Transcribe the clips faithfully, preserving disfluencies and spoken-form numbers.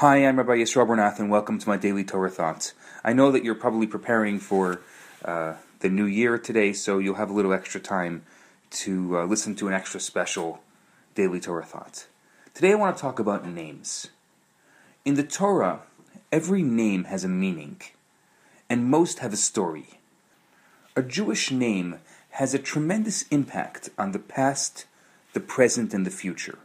Hi, I'm Rabbi Yisroel Berenath, and welcome to my Daily Torah Thoughts. I know that you're probably preparing for uh, the new year today, so you'll have a little extra time to uh, listen to an extra special Daily Torah Thought. Today I want to talk about names. In the Torah, every name has a meaning, and most have a story. A Jewish name has a tremendous impact on the past, the present, and the future.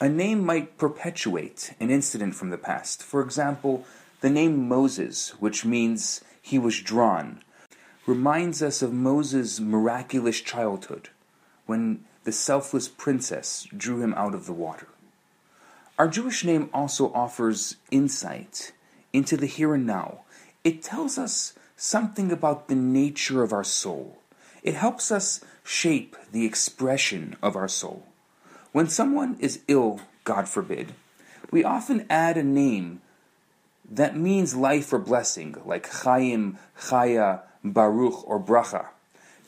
A name might perpetuate an incident from the past. For example, the name Moses, which means he was drawn, reminds us of Moses' miraculous childhood, when the selfless princess drew him out of the water. Our Jewish name also offers insight into the here and now. It tells us something about the nature of our soul. It helps us shape the expression of our soul. When someone is ill, God forbid, we often add a name that means life or blessing, like Chaim, Chaya, Baruch, or Bracha,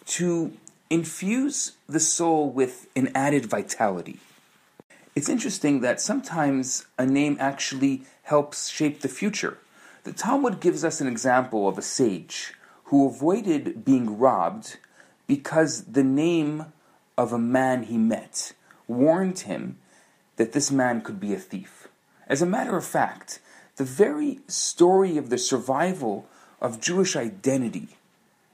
to infuse the soul with an added vitality. It's interesting that sometimes a name actually helps shape the future. The Talmud gives us an example of a sage who avoided being robbed because the name of a man he met warned him that this man could be a thief. As a matter of fact, the very story of the survival of Jewish identity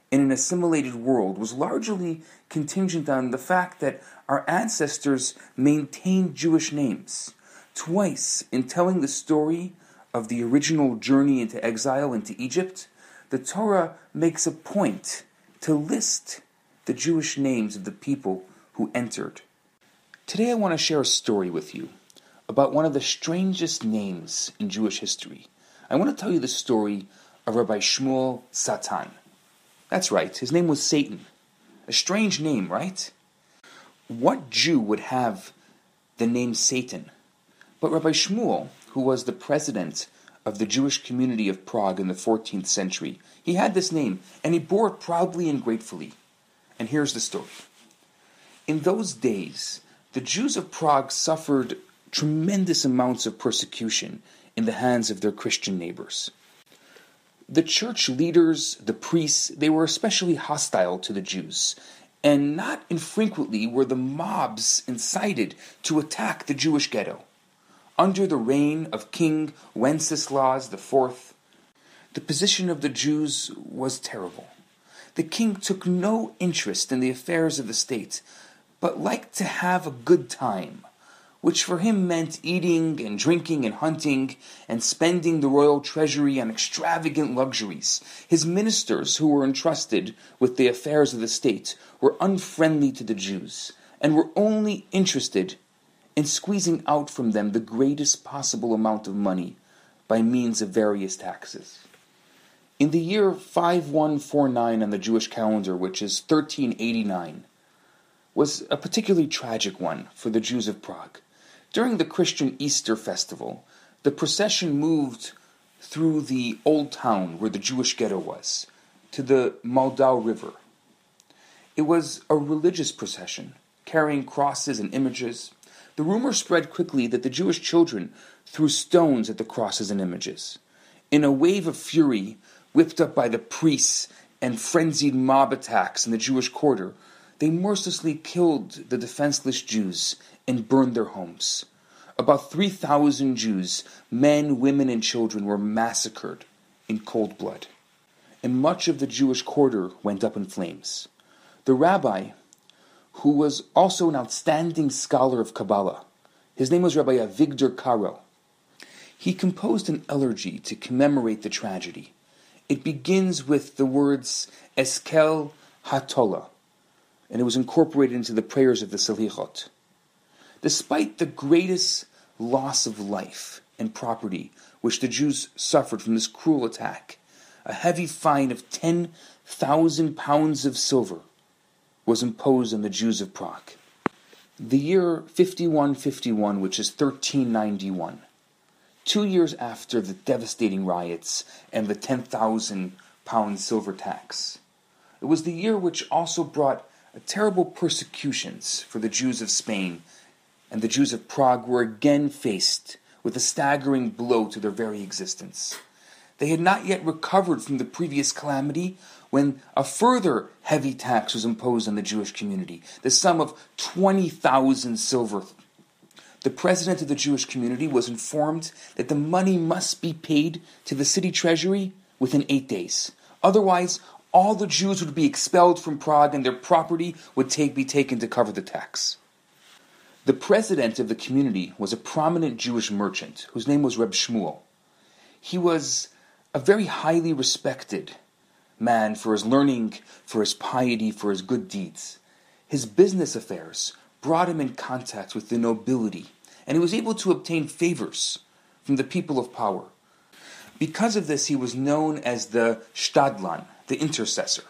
in an assimilated world was largely contingent on the fact that our ancestors maintained Jewish names. Twice, in telling the story of the original journey into exile into Egypt, the Torah makes a point to list the Jewish names of the people who entered. Today I want to share a story with you about one of the strangest names in Jewish history. I want to tell you the story of Rabbi Shmuel Satan. That's right, his name was Satan. A strange name, right? What Jew would have the name Satan? But Rabbi Shmuel, who was the president of the Jewish community of Prague in the fourteenth century, he had this name, and he bore it proudly and gratefully. And here's the story. In those days, the Jews of Prague suffered tremendous amounts of persecution in the hands of their Christian neighbors. The church leaders, the priests, they were especially hostile to the Jews, and not infrequently were the mobs incited to attack the Jewish ghetto. Under the reign of King Wenceslaus the fourth, the position of the Jews was terrible. The king took no interest in the affairs of the state, but liked to have a good time, which for him meant eating and drinking and hunting and spending the royal treasury on extravagant luxuries. His ministers, who were entrusted with the affairs of the state, were unfriendly to the Jews and were only interested in squeezing out from them the greatest possible amount of money by means of various taxes. In the year five one four nine on the Jewish calendar, which is thirteen eighty-nine, was a particularly tragic one for the Jews of Prague. During the Christian Easter festival, the procession moved through the old town where the Jewish ghetto was, to the Moldau River. It was a religious procession, carrying crosses and images. The rumor spread quickly that the Jewish children threw stones at the crosses and images. In a wave of fury, whipped up by the priests and frenzied mob attacks in the Jewish quarter, they mercilessly killed the defenseless Jews and burned their homes. About three thousand Jews, men, women, and children, were massacred in cold blood, and much of the Jewish quarter went up in flames. The rabbi, who was also an outstanding scholar of Kabbalah, his name was Rabbi Avigdor Karo, he composed an elegy to commemorate the tragedy. It begins with the words, Eskel Hatola, and it was incorporated into the prayers of the Selichot. Despite the greatest loss of life and property which the Jews suffered from this cruel attack, a heavy fine of ten thousand pounds of silver was imposed on the Jews of Prague. The year fifty-one fifty-one, which is thirteen ninety-one, two years after the devastating riots and the ten thousand pound silver tax, it was the year which also brought a terrible persecutions for the Jews of Spain, and the Jews of Prague were again faced with a staggering blow to their very existence. They had not yet recovered from the previous calamity when a further heavy tax was imposed on the Jewish community, the sum of twenty thousand silver. The president of the Jewish community was informed that the money must be paid to the city treasury within eight days. Otherwise, all the Jews would be expelled from Prague and their property would take, be taken to cover the tax. The president of the community was a prominent Jewish merchant whose name was Rabbi Shmuel. He was a very highly respected man for his learning, for his piety, for his good deeds. His business affairs brought him in contact with the nobility, and he was able to obtain favors from the people of power. Because of this, he was known as the Shtadlan, the intercessor.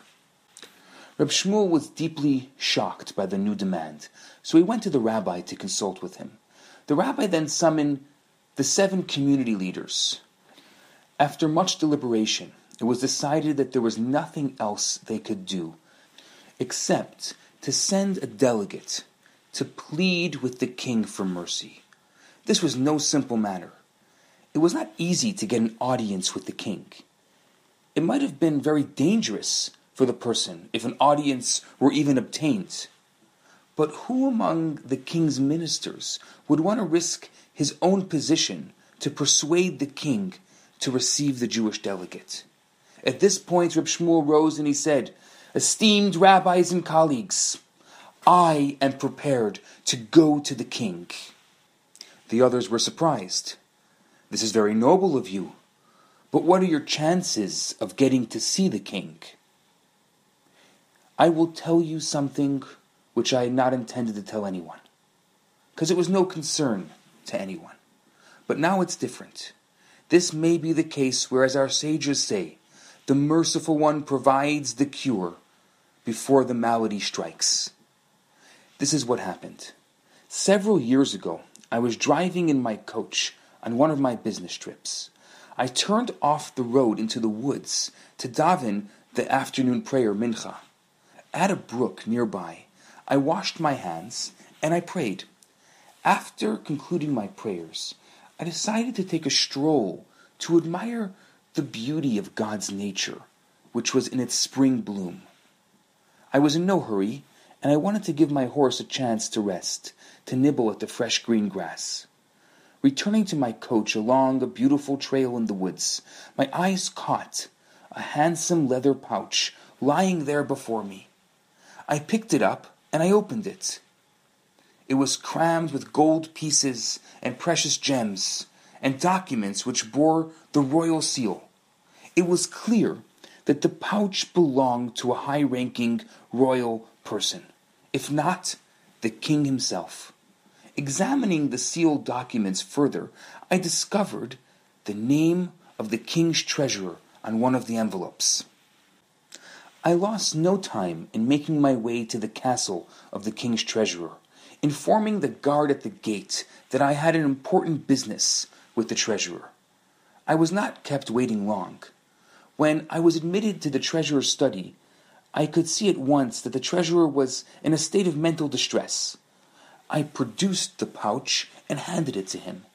Reb Shmuel was deeply shocked by the new demand, so he went to the rabbi to consult with him. The rabbi then summoned the seven community leaders. After much deliberation, it was decided that there was nothing else they could do except to send a delegate to plead with the king for mercy. This was no simple matter. It was not easy to get an audience with the king. It might have been very dangerous for the person if an audience were even obtained. But who among the king's ministers would want to risk his own position to persuade the king to receive the Jewish delegate? At this point, Reb Shmuel rose and he said, "Esteemed rabbis and colleagues, I am prepared to go to the king." The others were surprised. "This is very noble of you, but what are your chances of getting to see the king?" "I will tell you something which I had not intended to tell anyone, because it was no concern to anyone. But now it's different. This may be the case where, as our sages say, the merciful one provides the cure before the malady strikes." This is what happened. Several years ago, I was driving in my coach on one of my business trips. I turned off the road into the woods to daven the afternoon prayer, mincha. At a brook nearby, I washed my hands and I prayed. After concluding my prayers, I decided to take a stroll to admire the beauty of God's nature, which was in its spring bloom. I was in no hurry, and I wanted to give my horse a chance to rest, to nibble at the fresh green grass. Returning to my coach along a beautiful trail in the woods, my eyes caught a handsome leather pouch lying there before me. I picked it up and I opened it. It was crammed with gold pieces and precious gems and documents which bore the royal seal. It was clear that the pouch belonged to a high-ranking royal person, if not the king himself. Examining the sealed documents further, I discovered the name of the king's treasurer on one of the envelopes. I lost no time in making my way to the castle of the king's treasurer, informing the guard at the gate that I had an important business with the treasurer. I was not kept waiting long. When I was admitted to the treasurer's study, I could see at once that the treasurer was in a state of mental distress. I produced the pouch and handed it to him.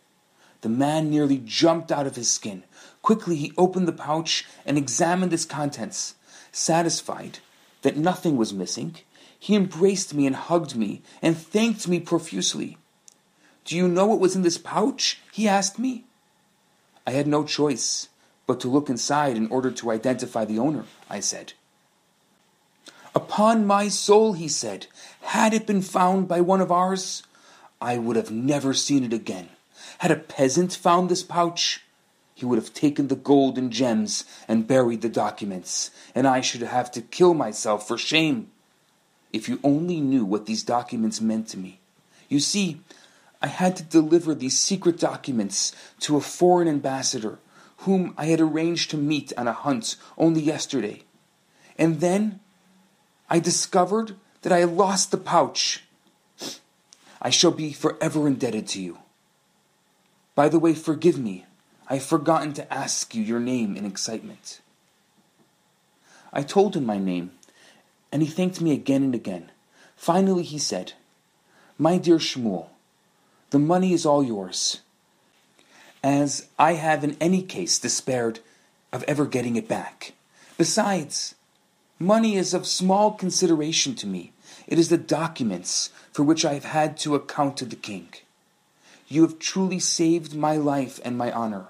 The man nearly jumped out of his skin. Quickly he opened the pouch and examined its contents. Satisfied that nothing was missing, he embraced me and hugged me and thanked me profusely. "Do you know what was in this pouch?" he asked me. I had no choice but to look inside in order to identify the owner, I said. "Upon my soul," he said, "had it been found by one of ours, I would have never seen it again. Had a peasant found this pouch, he would have taken the gold and gems and buried the documents, and I should have to kill myself for shame. If you only knew what these documents meant to me. You see, I had to deliver these secret documents to a foreign ambassador whom I had arranged to meet on a hunt only yesterday. And then I discovered that I had lost the pouch. I shall be forever indebted to you. By the way, forgive me. I have forgotten to ask you your name in excitement." I told him my name, and he thanked me again and again. Finally he said, "My dear Shmuel, the money is all yours. as I have in any case despaired of ever getting it back. Besides, money is of small consideration to me. It is the documents for which I have had to account to the king. You have truly saved my life and my honor.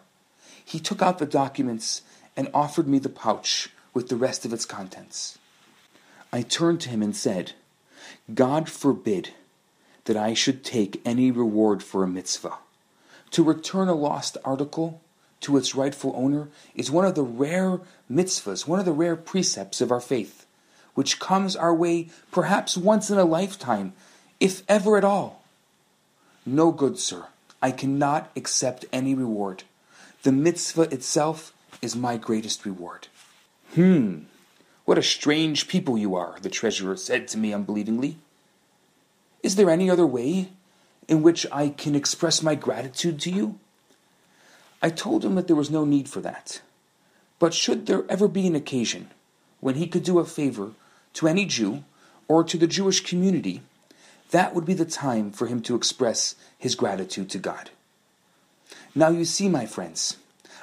He took out the documents and offered me the pouch with the rest of its contents. I turned to him and said, God forbid that I should take any reward for a mitzvah. To return a lost article to its rightful owner is one of the rare mitzvahs, one of the rare precepts of our faith, which comes our way perhaps once in a lifetime, if ever at all. No good, sir. I cannot accept any reward. The mitzvah itself is my greatest reward. Hmm, what a strange people you are, the treasurer said to me unbelievingly. Is there any other way in which I can express my gratitude to you? I told him that there was no need for that. But should there ever be an occasion when he could do a favor to any Jew or to the Jewish community, that would be the time for him to express his gratitude to God. Now you see, my friends,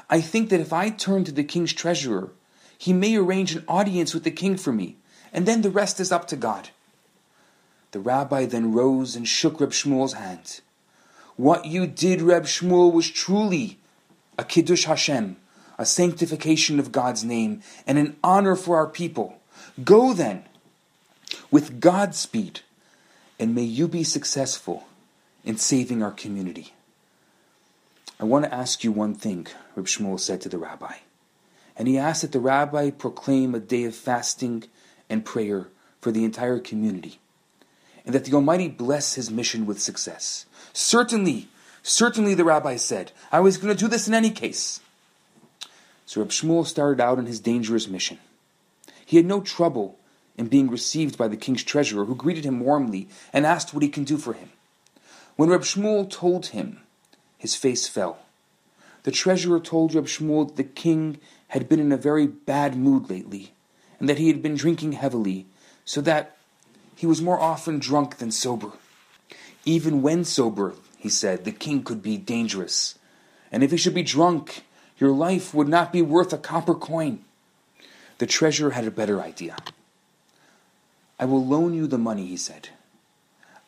I think that if I turn to the king's treasurer, he may arrange an audience with the king for me, and then the rest is up to God. The rabbi then rose and shook Reb Shmuel's hand. What you did, Reb Shmuel, was truly a Kiddush Hashem, a sanctification of God's name, and an honor for our people. Go then, with Godspeed, and may you be successful in saving our community. I want to ask you one thing, Reb Shmuel said to the rabbi. And he asked that the rabbi proclaim a day of fasting and prayer for the entire community, and that the Almighty bless his mission with success. Certainly, certainly, the rabbi said, I was going to do this in any case. So Reb Shmuel started out on his dangerous mission. He had no trouble in being received by the king's treasurer, who greeted him warmly and asked what he can do for him. When Reb Shmuel told him, his face fell. The treasurer told Reb Shmuel that the king had been in a very bad mood lately, and that he had been drinking heavily, so that he was more often drunk than sober. Even when sober, he said, the king could be dangerous, and if he should be drunk, your life would not be worth a copper coin. The treasurer had a better idea. I will loan you the money, he said.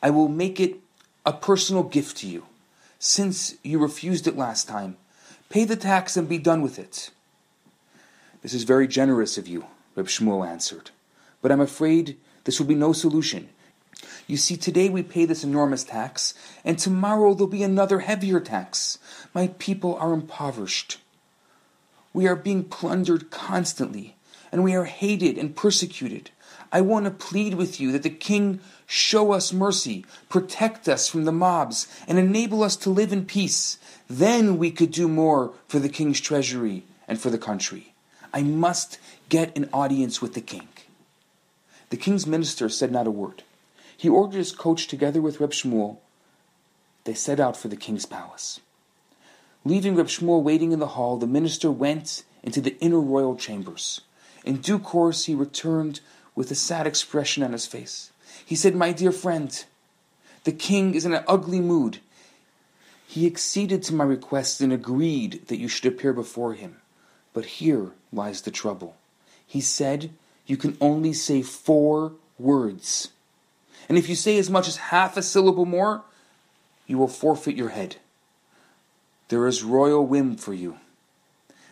I will make it a personal gift to you, since you refused it last time. Pay the tax and be done with it. This is very generous of you, Reb Shmuel answered, but I'm afraid this will be no solution. You see, today we pay this enormous tax, and tomorrow there'll be another heavier tax. My people are impoverished. We are being plundered constantly, and we are hated and persecuted. I want to plead with you that the king show us mercy, protect us from the mobs, and enable us to live in peace. Then we could do more for the king's treasury and for the country. I must get an audience with the king. The king's minister said not a word. He ordered his coach together with Reb Shmuel. They set out for the king's palace. Leaving Reb Shmuel waiting in the hall, the minister went into the inner royal chambers. In due course, he returned with a sad expression on his face. He said, My dear friend, the king is in an ugly mood. He acceded to my request and agreed that you should appear before him. But here lies the trouble. He said, you can only say four words. And if you say as much as half a syllable more, you will forfeit your head. There is royal whim for you.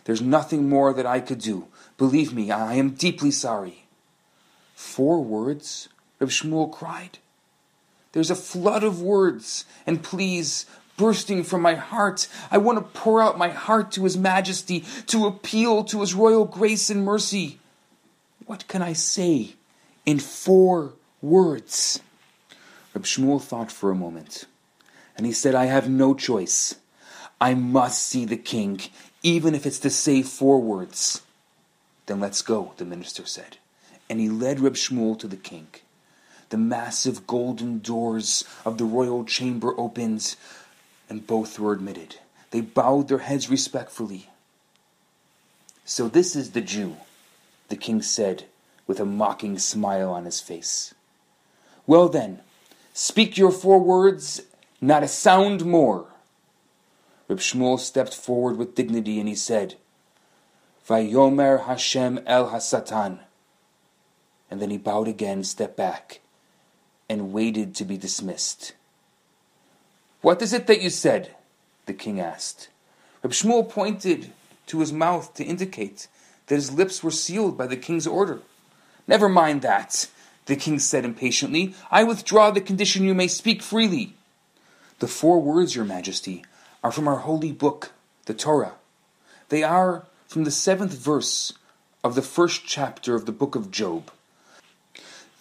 There's nothing more that I could do. Believe me, I am deeply sorry. Four words? Reb Shmuel cried. There's a flood of words, and please, bursting from my heart, I want to pour out my heart to His Majesty, to appeal to His royal grace and mercy. What can I say in four words? Reb Shmuel thought for a moment, and he said, I have no choice. I must see the king, even if it's to say four words. Then let's go, the minister said, and he led Reb Shmuel to the king. The massive golden doors of the royal chamber opened, and both were admitted. They bowed their heads respectfully. So this is the Jew, the king said, with a mocking smile on his face. Well then, speak your four words, not a sound more. Rabbi Shmuel stepped forward with dignity and he said, Vayomer Hashem El HaSatan. And then he bowed again, stepped back, and waited to be dismissed. What is it that you said? The king asked. Rabbi Shmuel pointed to his mouth to indicate that his lips were sealed by the king's order. Never mind that, the king said impatiently. I withdraw the condition you may speak freely. The four words, Your Majesty, are from our holy book, the Torah. They are from the seventh verse of the first chapter of the book of Job.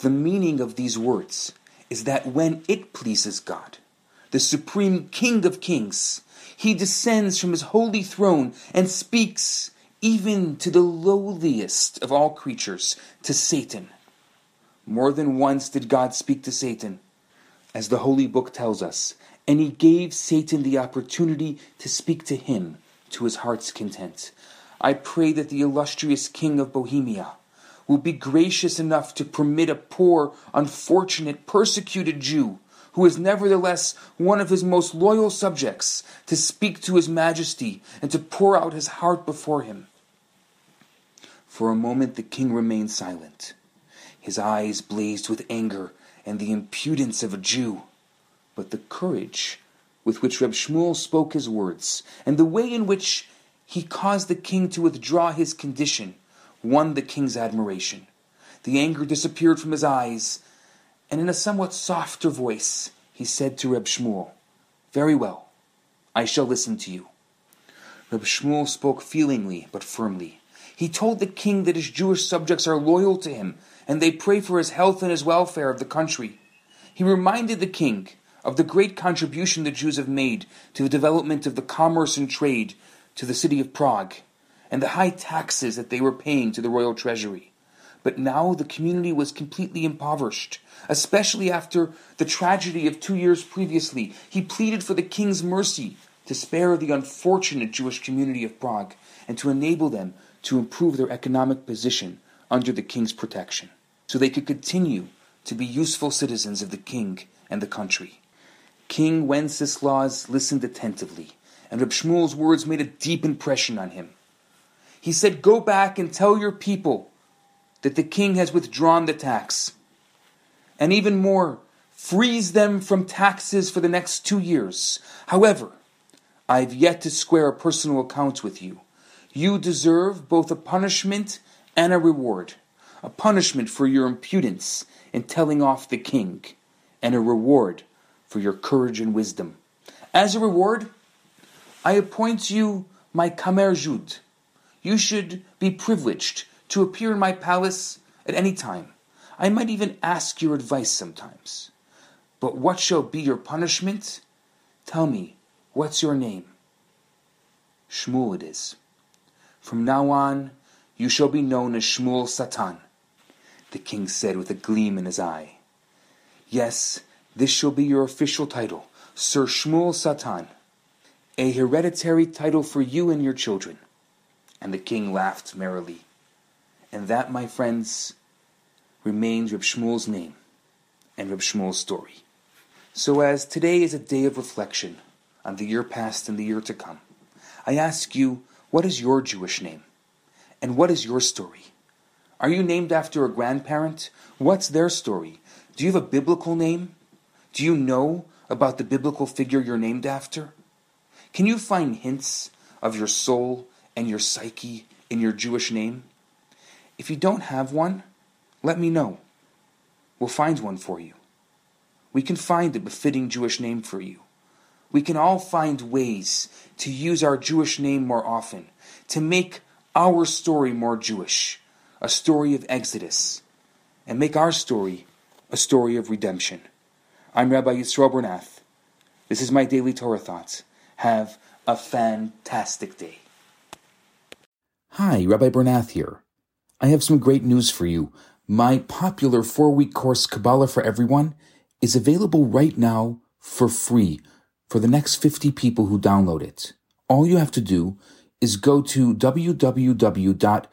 The meaning of these words is that when it pleases God, the supreme King of Kings, He descends from His holy throne and speaks even to the lowliest of all creatures, to Satan. More than once did God speak to Satan, as the holy book tells us, and He gave Satan the opportunity to speak to him to his heart's content. I pray that the illustrious King of Bohemia will be gracious enough to permit a poor, unfortunate, persecuted Jew, who is nevertheless one of his most loyal subjects, to speak to His Majesty and to pour out his heart before Him. For a moment the king remained silent. His eyes blazed with anger and the impudence of a Jew. But the courage with which Reb Shmuel spoke his words, and the way in which he caused the king to withdraw his condition, won the king's admiration. The anger disappeared from his eyes, and in a somewhat softer voice he said to Reb Shmuel, Very well, I shall listen to you. Reb Shmuel spoke feelingly but firmly. He told the king that his Jewish subjects are loyal to him, and they pray for his health and his welfare of the country. He reminded the king of the great contribution the Jews have made to the development of the commerce and trade to the city of Prague, and the high taxes that they were paying to the royal treasury. But now the community was completely impoverished, especially after the tragedy of two years previously. He pleaded for the king's mercy to spare the unfortunate Jewish community of Prague and to enable them to improve their economic position under the king's protection, so they could continue to be useful citizens of the king and the country. King Wenceslaus listened attentively, and Reb Shmuel's words made a deep impression on him. He said, Go back and tell your people that the king has withdrawn the tax. And even more, freeze them from taxes for the next two years. However, I have yet to square a personal account with you. You deserve both a punishment and a reward. A punishment for your impudence in telling off the king, and a reward for your courage and wisdom. As a reward, I appoint you my Kamerjud. You should be privileged to appear in my palace at any time. I might even ask your advice sometimes. But what shall be your punishment? Tell me, what's your name? Shmuel it is. From now on, you shall be known as Shmuel Satan, the king said with a gleam in his eye. Yes, this shall be your official title, Sir Shmuel Satan, a hereditary title for you and your children. And the king laughed merrily. And that, my friends, remains Reb Shmuel's name and Reb Shmuel's story. So as today is a day of reflection on the year past and the year to come, I ask you, what is your Jewish name? And what is your story? Are you named after a grandparent? What's their story? Do you have a biblical name? Do you know about the biblical figure you're named after? Can you find hints of your soul and your psyche in your Jewish name? If you don't have one, let me know. We'll find one for you. We can find a befitting Jewish name for you. We can all find ways to use our Jewish name more often, to make our story more Jewish, a story of Exodus, and make our story a story of redemption. I'm Rabbi Yisroel Berenath. This is my Daily Torah Thought. Have a fantastic day. Hi, Rabbi Berenath here. I have some great news for you. My popular four-week course, Kabbalah for Everyone, is available right now for free for the next fifty people who download it. All you have to do is go to w w w dot